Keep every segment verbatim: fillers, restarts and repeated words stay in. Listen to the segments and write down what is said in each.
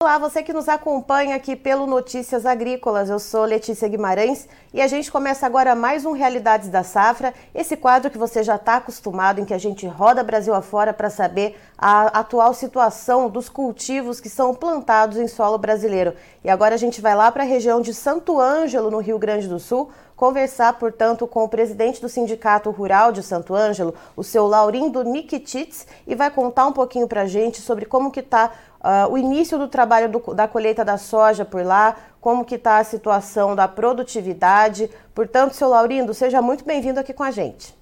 Olá, você que nos acompanha aqui pelo Notícias Agrícolas, eu sou Letícia Guimarães e a gente começa agora mais um Realidades da Safra, esse quadro que você já está acostumado, em que a gente roda Brasil afora para saber a atual situação dos cultivos que são plantados em solo brasileiro. E agora a gente vai lá para a região de Santo Ângelo, no Rio Grande do Sul, conversar, portanto, com o presidente do Sindicato Rural de Santo Ângelo, o seu Laurindo Niquitites, e vai contar um pouquinho para a gente sobre como que está uh, o início do trabalho do, da colheita da soja por lá, como que está a situação da produtividade. Portanto, seu Laurindo, seja muito bem-vindo aqui com a gente.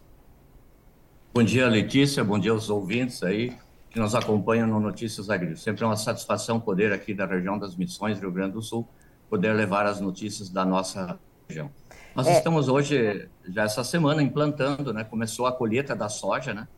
Bom dia, Letícia, bom dia aos ouvintes aí que nos acompanham no Notícias Agrícolas. Sempre é uma satisfação poder aqui da região das Missões, Rio Grande do Sul, poder levar as notícias da nossa região. Nós é. estamos hoje, já essa semana, implantando, né? Começou a colheita da soja, né?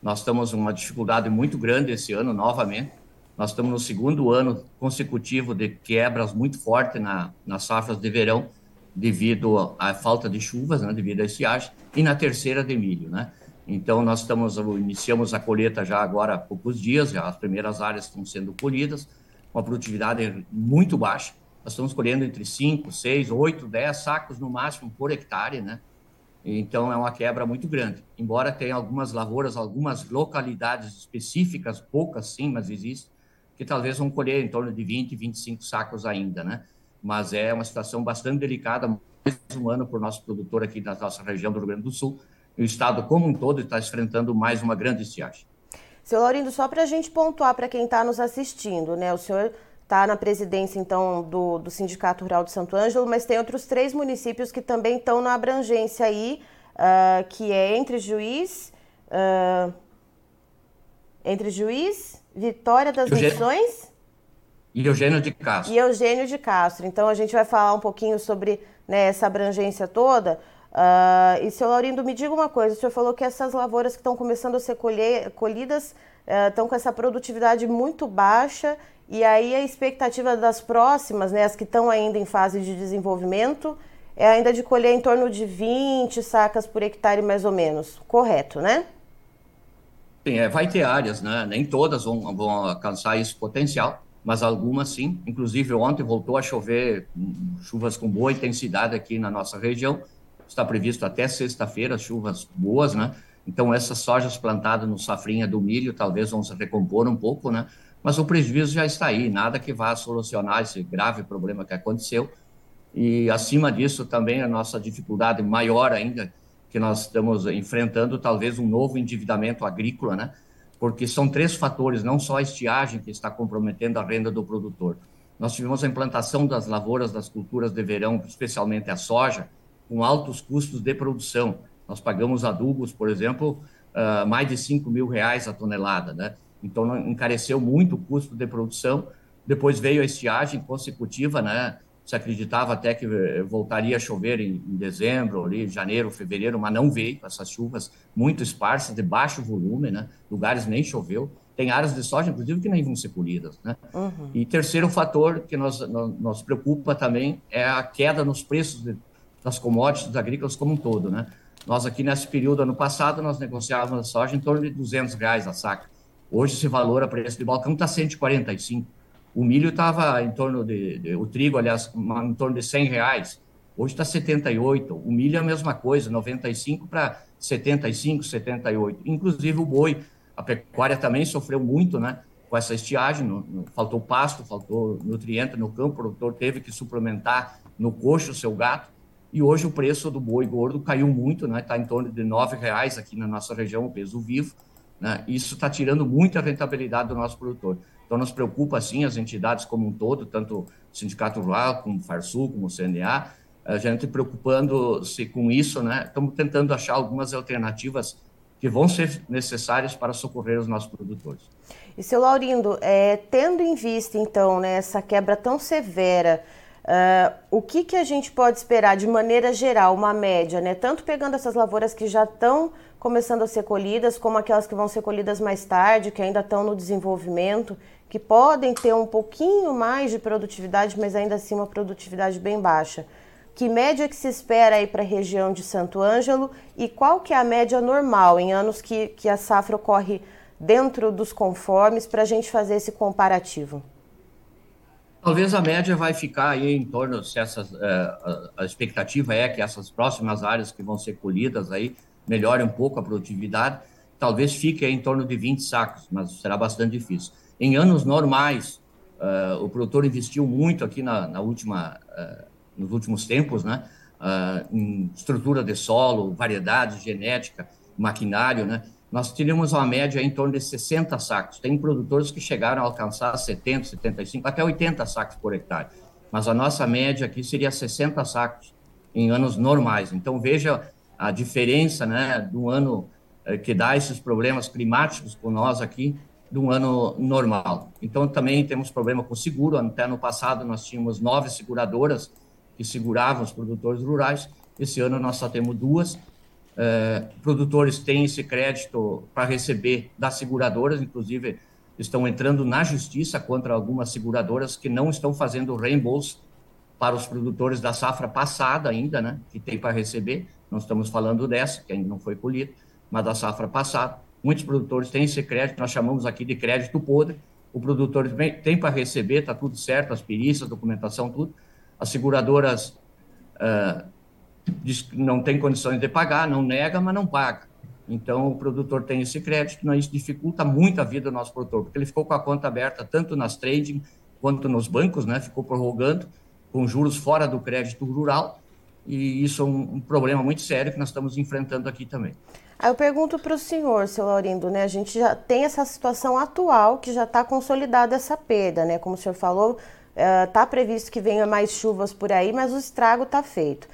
Nós estamos uma dificuldade muito grande esse ano, novamente. Nós estamos no segundo ano consecutivo de quebras muito fortes na, nas safras de verão, devido à falta de chuvas, né? Devido à estiagem, e na terceira de milho, né? Então, nós estamos, iniciamos a colheita já agora há poucos dias, já as primeiras áreas estão sendo colhidas, com a produtividade muito baixa. Nós estamos colhendo entre cinco, seis, oito, dez sacos no máximo por hectare, né? Então, é uma quebra muito grande. Embora tenha algumas lavouras, algumas localidades específicas, poucas sim, mas existe, que talvez vão colher em torno de vinte, vinte e cinco sacos ainda, né? Mas é uma situação bastante delicada, mais um ano para o nosso produtor aqui da nossa região do Rio Grande do Sul. O estado como um todo está enfrentando mais uma grande estiagem. Seu Laurindo, só para a gente pontuar para quem está nos assistindo, né? O senhor está na presidência, então, do, do Sindicato Rural de Santo Ângelo, mas tem outros três municípios que também estão na abrangência aí, uh, que é Entre-Juiz, uh, Entre-Juiz, Vitória das Missões... E Eugênio de Castro. E Eugênio de Castro. Então, a gente vai falar um pouquinho sobre, né, essa abrangência toda. Uh, e, seu Laurindo, me diga uma coisa, o senhor falou que essas lavouras que estão começando a ser colhe- colhidas estão uh, com essa produtividade muito baixa. E aí a expectativa das próximas, né, as que estão ainda em fase de desenvolvimento, é ainda de colher em torno de vinte sacas por hectare mais ou menos, correto, né? Sim, é, vai ter áreas, né, nem todas vão, vão alcançar esse potencial, mas algumas sim, inclusive ontem voltou a chover, chuvas com boa intensidade aqui na nossa região, está previsto até sexta-feira, chuvas boas, né, então essas sojas plantadas no safrinha do milho talvez vão se recompor um pouco, né, mas o prejuízo já está aí, nada que vá solucionar esse grave problema que aconteceu. E, acima disso, também a nossa dificuldade maior ainda, que nós estamos enfrentando, talvez um novo endividamento agrícola, né? Porque são três fatores, não só a estiagem que está comprometendo a renda do produtor. Nós tivemos a implantação das lavouras, das culturas de verão, especialmente a soja, com altos custos de produção. Nós pagamos adubos, por exemplo, uh, mais de cinco mil reais a tonelada, né? Então, encareceu muito o custo de produção. Depois veio a estiagem consecutiva, né? Se acreditava até que voltaria a chover em dezembro, ali, janeiro, fevereiro, mas não veio. Essas chuvas muito esparsas, de baixo volume, né? Lugares nem choveu. Tem áreas de soja, inclusive, que nem vão ser colhidas, né? Uhum. E terceiro fator que nos, nos preocupa também é a queda nos preços de, das commodities agrícolas como um todo, né? Nós aqui, nesse período, ano passado, nós negociávamos a soja em torno de duzentos reais a saca. Hoje, esse valor a preço de balcão está cento e quarenta e cinco. O milho estava em torno de, de... O trigo, aliás, em torno de cem reais. Hoje está setenta e oito. O milho é a mesma coisa, noventa e cinco para setenta e cinco, setenta e oito. Inclusive o boi. A pecuária também sofreu muito, né, com essa estiagem. No, no, faltou pasto, faltou nutriente no campo. O produtor teve que suplementar no coxo o seu gato. E hoje o preço do boi gordo caiu muito, né? Está em torno de nove reais aqui na nossa região, o peso vivo. Isso está tirando muita rentabilidade do nosso produtor. Então, nos preocupa, sim, as entidades como um todo, tanto o Sindicato Rural, como o Farsul, como o C N A, a gente preocupando-se com isso, né? Estamos tentando achar algumas alternativas que vão ser necessárias para socorrer os nossos produtores. E, seu Laurindo, é, tendo em vista, então, né, essa quebra tão severa, uh, o que, que a gente pode esperar, de maneira geral, uma média, né? Tanto pegando essas lavouras que já estão começando a ser colhidas, como aquelas que vão ser colhidas mais tarde, que ainda estão no desenvolvimento, que podem ter um pouquinho mais de produtividade, mas ainda assim uma produtividade bem baixa. Que média que se espera aí para a região de Santo Ângelo e qual que é a média normal em anos que, que a safra ocorre dentro dos conformes, para a gente fazer esse comparativo? Talvez a média vai ficar aí em torno, se essas, é, a expectativa é que essas próximas áreas que vão ser colhidas aí melhorem um pouco a produtividade, talvez fique aí em torno de vinte sacos, mas será bastante difícil. Em anos normais, uh, o produtor investiu muito aqui na, na última, uh, nos últimos tempos, né, uh, em estrutura de solo, variedades, genética, maquinário, né, nós teríamos uma média em torno de sessenta sacos. Tem produtores que chegaram a alcançar setenta, setenta e cinco, até oitenta sacos por hectare. Mas a nossa média aqui seria sessenta sacos em anos normais. Então, veja a diferença, né, do ano que dá esses problemas climáticos com nós aqui, de um ano normal. Então, também temos problema com seguro. Até no passado, nós tínhamos nove seguradoras que seguravam os produtores rurais. Esse ano, nós só temos duas. Uh, produtores têm esse crédito para receber das seguradoras, inclusive estão entrando na justiça contra algumas seguradoras que não estão fazendo reembolso para os produtores da safra passada ainda, né, que tem para receber. Não estamos falando dessa, que ainda não foi colhida, mas da safra passada. Muitos produtores têm esse crédito, nós chamamos aqui de crédito podre. O produtor tem para receber, está tudo certo, as perícias, documentação, tudo. As seguradoras... Uh, diz que não tem condições de pagar, não nega, mas não paga. Então, o produtor tem esse crédito, isso dificulta muito a vida do nosso produtor, porque ele ficou com a conta aberta tanto nas trading quanto nos bancos, né? Ficou prorrogando com juros fora do crédito rural, e isso é um, um problema muito sério que nós estamos enfrentando aqui também. Aí eu pergunto para o senhor, seu Laurindo, né? A gente já tem essa situação atual que já está consolidada essa perda, né? Como o senhor falou, está uh, previsto que venha mais chuvas por aí, mas o estrago está feito.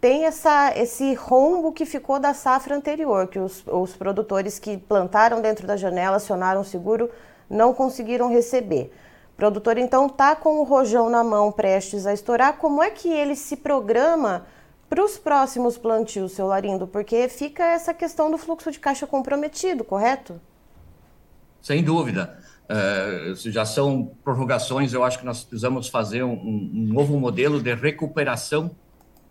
Tem essa, esse rombo que ficou da safra anterior, que os, os produtores que plantaram dentro da janela, acionaram o seguro, não conseguiram receber. O produtor, então, está com o rojão na mão, prestes a estourar. Como é que ele se programa para os próximos plantios, seu Laurindo? Porque fica essa questão do fluxo de caixa comprometido, correto? Sem dúvida. Uh, já são prorrogações, eu acho que nós precisamos fazer um, um novo modelo de recuperação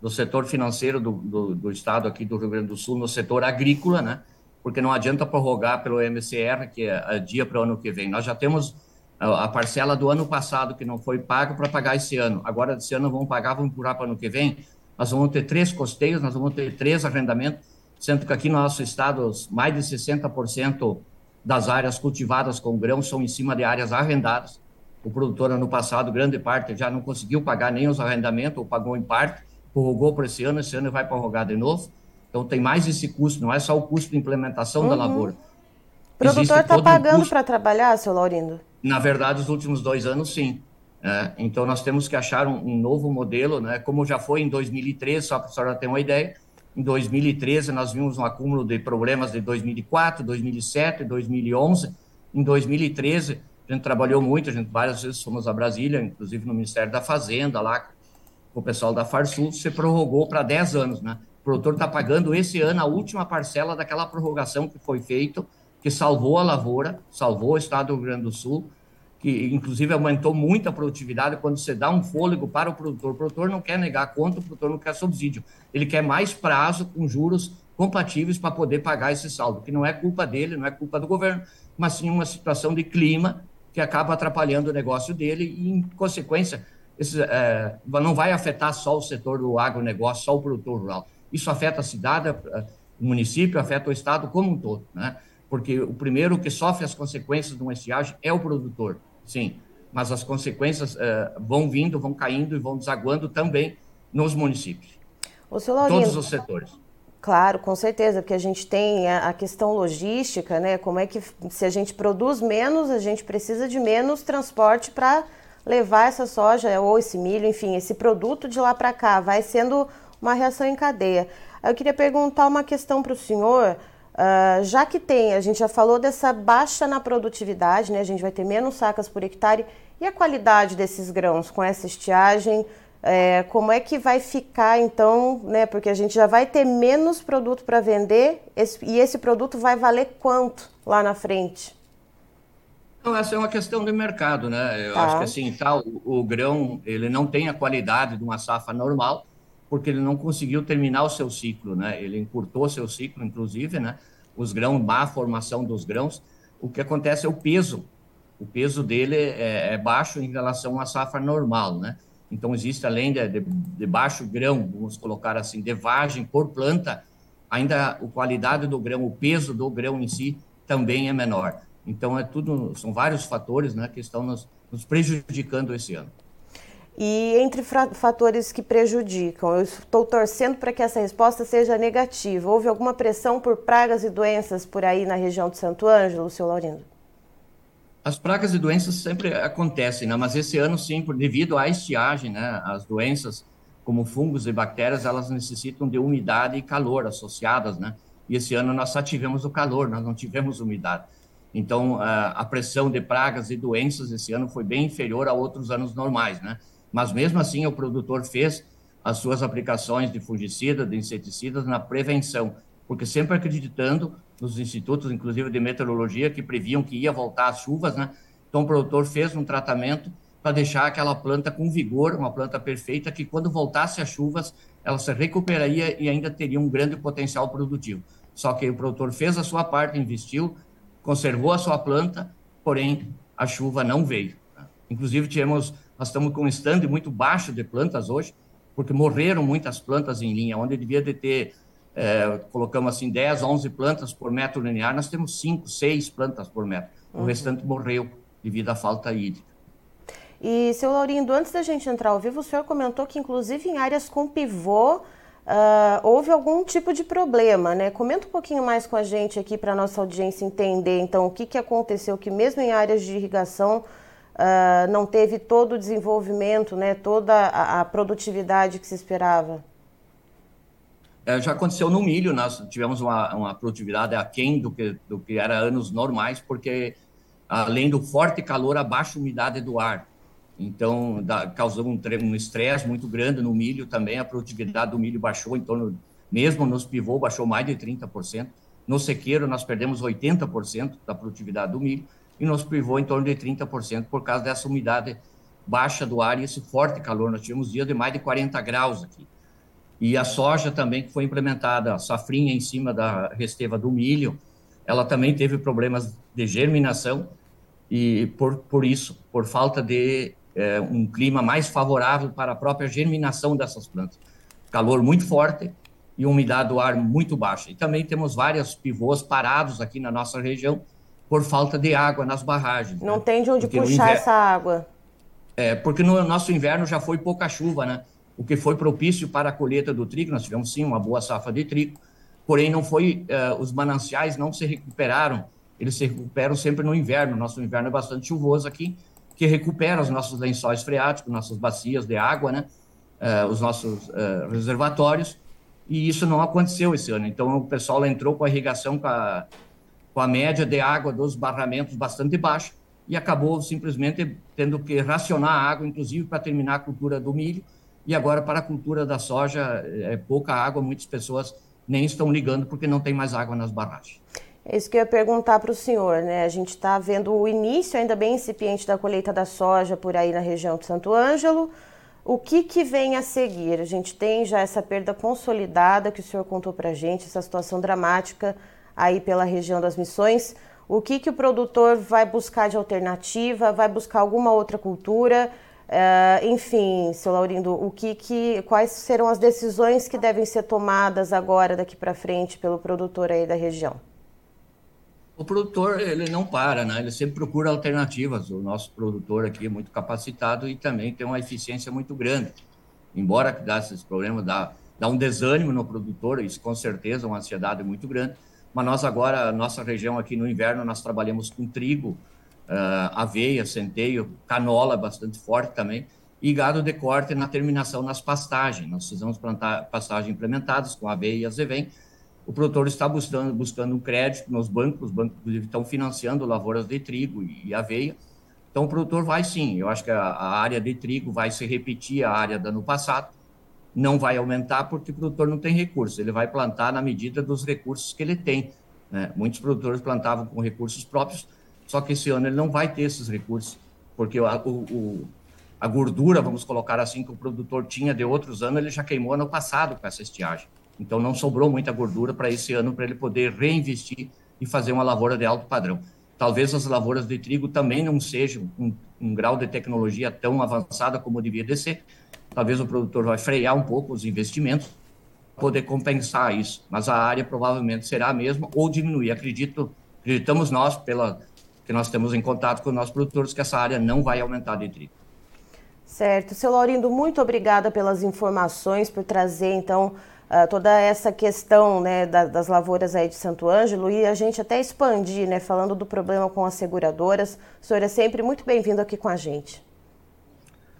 do setor financeiro do, do, do estado aqui do Rio Grande do Sul, no setor agrícola, né? Porque não adianta prorrogar pelo M C R, que é dia para o ano que vem. Nós já temos a, a parcela do ano passado, que não foi paga, para pagar esse ano. Agora, esse ano, vão pagar, vão empurrar para o ano que vem. Nós vamos ter três costeios, nós vamos ter três arrendamentos, sendo que aqui no nosso estado, mais de sessenta por cento das áreas cultivadas com grão são em cima de áreas arrendadas. O produtor, ano passado, grande parte, já não conseguiu pagar nem os arrendamentos, ou pagou em parte, prorrogou para esse ano, esse ano vai prorrogar de novo. Então, tem mais esse custo, não é só o custo de implementação uhum. da lavoura. O produtor está pagando para trabalhar, seu Laurindo? Na verdade, os últimos dois anos, sim. É, então, nós temos que achar um, um novo modelo, né? Como já foi em dois mil e treze, só para a senhora ter uma ideia, em dois mil e treze nós vimos um acúmulo de problemas de dois mil e quatro, dois mil e sete, dois mil e onze. Em dois mil e treze, a gente trabalhou muito, a gente várias vezes fomos a Brasília, inclusive no Ministério da Fazenda, lá o pessoal da Farsul, se prorrogou para dez anos, né? O produtor está pagando esse ano a última parcela daquela prorrogação que foi feita, que salvou a lavoura, salvou o estado do Rio Grande do Sul, que inclusive aumentou muito a produtividade. Quando você dá um fôlego para o produtor, o produtor não quer negar a conta, o produtor não quer subsídio, ele quer mais prazo com juros compatíveis para poder pagar esse saldo, que não é culpa dele, não é culpa do governo, mas sim uma situação de clima que acaba atrapalhando o negócio dele e, em consequência, Esse, é, não vai afetar só o setor do agronegócio, só o produtor rural. Isso afeta a cidade, o município, afeta o estado como um todo, né? Porque o primeiro que sofre as consequências de uma estiagem é o produtor, sim, mas as consequências é, vão vindo, vão caindo e vão desaguando também nos municípios. Ô, seu Laurindo, todos os setores. Claro, com certeza, porque a gente tem a questão logística, né? Como é que, se a gente produz menos, a gente precisa de menos transporte para levar essa soja ou esse milho, enfim, esse produto de lá para cá, vai sendo uma reação em cadeia. Eu queria perguntar uma questão para o senhor, uh, já que tem, a gente já falou dessa baixa na produtividade, né? A gente vai ter menos sacas por hectare, e a qualidade desses grãos com essa estiagem, é, como é que vai ficar então, né? Porque a gente já vai ter menos produto para vender, esse, e esse produto vai valer quanto lá na frente? Então, essa é uma questão de mercado, né? Eu ah. acho que assim, tá, o, o grão, ele não tem a qualidade de uma safra normal, porque ele não conseguiu terminar o seu ciclo, né? Ele encurtou seu ciclo, inclusive, né? Os grãos, má formação dos grãos. O que acontece é o peso o peso dele é, é baixo em relação à safra normal, né? Então, existe, além de, de, de baixo grão, vamos colocar assim, de vagem por planta, ainda a qualidade do grão, o peso do grão em si também é menor. Então, é tudo, são vários fatores, né, que estão nos, nos prejudicando esse ano. E entre fatores que prejudicam, eu estou torcendo para que essa resposta seja negativa. Houve alguma pressão por pragas e doenças por aí na região de Santo Ângelo, seu Laurindo? As pragas e doenças sempre acontecem, né? Mas esse ano, sim, por, devido à estiagem, né? As doenças como fungos e bactérias, elas necessitam de umidade e calor associadas, né? E esse ano nós só tivemos o calor, nós não tivemos umidade. Então, a pressão de pragas e doenças esse ano foi bem inferior a outros anos normais, né? Mas mesmo assim, o produtor fez as suas aplicações de fungicidas, de inseticidas na prevenção, porque sempre acreditando nos institutos, inclusive de meteorologia, que previam que ia voltar as chuvas, né? Então, o produtor fez um tratamento para deixar aquela planta com vigor, uma planta perfeita, que quando voltasse as chuvas, ela se recuperaria e ainda teria um grande potencial produtivo. Só que o produtor fez a sua parte, investiu, conservou a sua planta, porém, a chuva não veio. Inclusive, tivemos, nós estamos com um stand muito baixo de plantas hoje, porque morreram muitas plantas em linha, onde devia de ter... É, colocamos assim dez, onze plantas por metro linear, nós temos cinco, seis plantas por metro. O uhum. restante morreu devido à falta hídrica. E, seu Laurindo, antes da gente entrar ao vivo, o senhor comentou que, inclusive, em áreas com pivô, uh, houve algum tipo de problema, né? Comenta um pouquinho mais com a gente aqui para a nossa audiência entender, então, o que, que aconteceu, que mesmo em áreas de irrigação uh, não teve todo o desenvolvimento, né? Toda a, a produtividade que se esperava. É, já aconteceu no milho, nós tivemos uma, uma produtividade aquém do que, do que era anos normais, porque além do forte calor, a baixa umidade do ar. Então, da, causou um estresse um muito grande no milho também, a produtividade do milho baixou em torno, mesmo nos pivô, baixou mais de trinta por cento. No sequeiro, nós perdemos oitenta por cento da produtividade do milho e nos pivô em torno de trinta por cento por causa dessa umidade baixa do ar e esse forte calor. Nós tivemos dias de mais de quarenta graus aqui. E a soja também, que foi implementada, a safrinha em cima da resteva do milho, ela também teve problemas de germinação e por, por isso, por falta de é, um clima mais favorável para a própria germinação dessas plantas. Calor muito forte e umidade do ar muito baixa. E também temos vários pivôs parados aqui na nossa região por falta de água nas barragens. Não, né? Tem de onde porque puxar inverno, essa água. É, porque no nosso inverno já foi pouca chuva, né? O que foi propício para a colheita do trigo, nós tivemos sim uma boa safra de trigo, porém não foi, uh, os mananciais não se recuperaram, eles se recuperam sempre no inverno, nosso inverno é bastante chuvoso aqui, que recupera os nossos lençóis freáticos, nossas bacias de água, né? uh, os nossos uh, reservatórios, e isso não aconteceu esse ano, então o pessoal entrou com a irrigação com a, com a média de água dos barramentos bastante baixa, e acabou simplesmente tendo que racionar a água, inclusive para terminar a cultura do milho. E agora, para a cultura da soja, é pouca água, muitas pessoas nem estão ligando porque não tem mais água nas barragens. É isso que eu ia perguntar para o senhor, né? A gente está vendo o início ainda bem incipiente da colheita da soja por aí na região de Santo Ângelo. O que, que vem a seguir? A gente tem já essa perda consolidada que o senhor contou para a gente, essa situação dramática aí pela região das Missões. O que, que o produtor vai buscar de alternativa? Vai buscar alguma outra cultura? Uh, enfim, seu Laurindo, o que, que, quais serão as decisões que devem ser tomadas agora, daqui para frente, pelo produtor aí da região? O produtor, ele não para, né? Ele sempre procura alternativas. O nosso produtor aqui é muito capacitado e também tem uma eficiência muito grande. Embora que dá esses problemas, dá, dá um desânimo no produtor, isso com certeza, uma ansiedade muito grande. Mas nós agora, nossa região aqui no inverno, nós trabalhamos com trigo, Uh, aveia, centeio, canola bastante forte também, e gado de corte na terminação nas pastagens. Nós precisamos plantar pastagens implementadas com aveia e azevém. O produtor está buscando, buscando um crédito nos bancos, os bancos inclusive estão financiando lavouras de trigo e, e aveia. Então o produtor vai sim, eu acho que a, a área de trigo vai se repetir a área do ano passado, não vai aumentar porque o produtor não tem recurso, ele vai plantar na medida dos recursos que ele tem, né? Muitos produtores plantavam com recursos próprios, só que esse ano ele não vai ter esses recursos, porque a, o, o, a gordura, vamos colocar assim, que o produtor tinha de outros anos, ele já queimou ano passado com essa estiagem. Então, não sobrou muita gordura para esse ano, para ele poder reinvestir e fazer uma lavoura de alto padrão. Talvez as lavouras de trigo também não sejam um, um grau de tecnologia tão avançada como deveria ser. Talvez o produtor vai frear um pouco os investimentos para poder compensar isso. Mas a área provavelmente será a mesma ou diminuir. Acredito, acreditamos nós, pela, que nós temos em contato com os nossos produtores, que essa área não vai aumentar de trigo. Certo. Seu Laurindo, muito obrigada pelas informações, por trazer, então, toda essa questão, né, das lavouras aí de Santo Ângelo, e a gente até expandir, né, falando do problema com as seguradoras. O senhor é sempre muito bem-vindo aqui com a gente.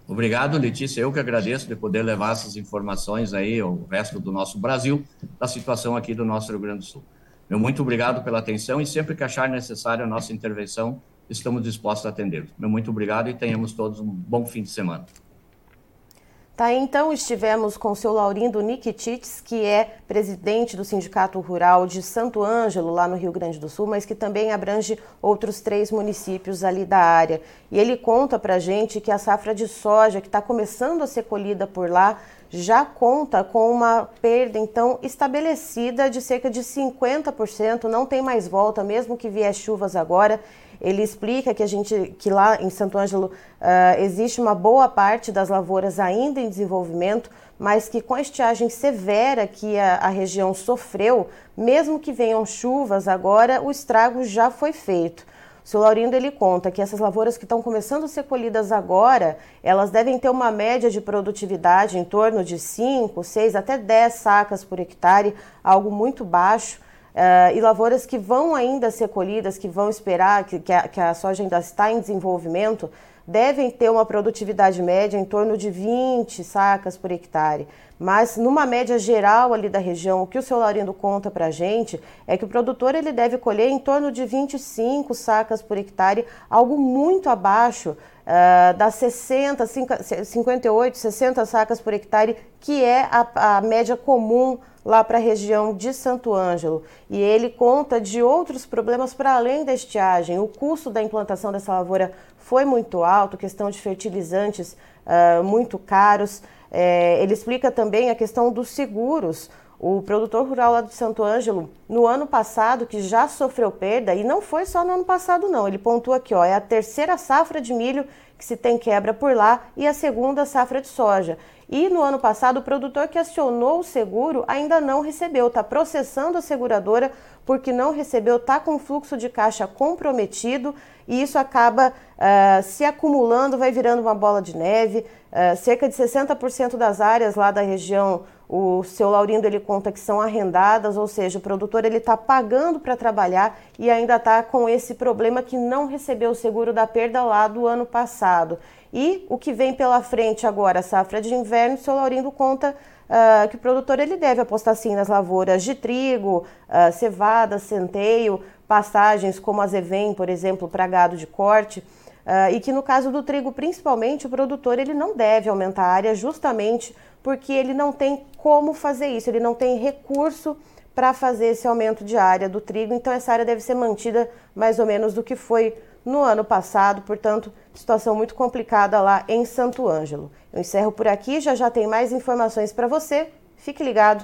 Obrigado, Letícia. Eu que agradeço de poder levar essas informações aí ao resto do nosso Brasil, da situação aqui do nosso Rio Grande do Sul. Meu muito obrigado pela atenção e sempre que achar necessária a nossa intervenção, estamos dispostos a atender. Meu muito obrigado e tenhamos todos um bom fim de semana. Tá, então estivemos com o seu Laurindo Niquitites, que é presidente do Sindicato Rural de Santo Ângelo, lá no Rio Grande do Sul, mas que também abrange outros três municípios ali da área. E ele conta pra gente que a safra de soja que está começando a ser colhida por lá já conta com uma perda, então, estabelecida de cerca de cinquenta por cento, não tem mais volta, mesmo que vier chuvas agora. Ele explica que, a gente, que lá em Santo Ângelo uh, existe uma boa parte das lavouras ainda em desenvolvimento, mas que com a estiagem severa que a, a região sofreu, mesmo que venham chuvas agora, o estrago já foi feito. O senhor Laurindo, ele conta que essas lavouras que estão começando a ser colhidas agora, elas devem ter uma média de produtividade em torno de cinco, seis, até dez sacas por hectare, algo muito baixo. Uh, e lavouras que vão ainda ser colhidas, que vão esperar, que, que, a, que a soja ainda está em desenvolvimento, devem ter uma produtividade média em torno de vinte sacas por hectare. Mas numa média geral ali da região, o que o seu Laurindo conta para a gente é que o produtor ele deve colher em torno de vinte e cinco sacas por hectare, algo muito abaixo uh, das sessenta, cinquenta e oito, sessenta sacas por hectare, que é a, a média comum lá para a região de Santo Ângelo. E ele conta de outros problemas para além da estiagem. O custo da implantação dessa lavoura foi muito alto, questão de fertilizantes uh, muito caros. É, ele explica também a questão dos seguros. O produtor rural lá de Santo Ângelo, no ano passado, que já sofreu perda, e não foi só no ano passado não, ele pontua aqui, ó, é a terceira safra de milho que se tem quebra por lá e a segunda safra de soja. E no ano passado, o produtor que acionou o seguro ainda não recebeu, está processando a seguradora porque não recebeu, está com fluxo de caixa comprometido e isso acaba uh, se acumulando, vai virando uma bola de neve. Uh, cerca de sessenta por cento das áreas lá da região, o seu Laurindo ele conta que são arrendadas, ou seja, o produtor ele está pagando para trabalhar e ainda está com esse problema que não recebeu o seguro da perda lá do ano passado. E o que vem pela frente agora, a safra de inverno, o seu Laurindo conta uh, que o produtor ele deve apostar sim nas lavouras de trigo, uh, cevada, centeio, pastagens como a azevém, por exemplo, para gado de corte. Uh, e que no caso do trigo, principalmente, o produtor ele não deve aumentar a área justamente porque ele não tem como fazer isso, ele não tem recurso para fazer esse aumento de área do trigo. Então essa área deve ser mantida mais ou menos do que foi no ano passado, portanto, situação muito complicada lá em Santo Ângelo. Eu encerro por aqui, já já tem mais informações para você, fique ligado.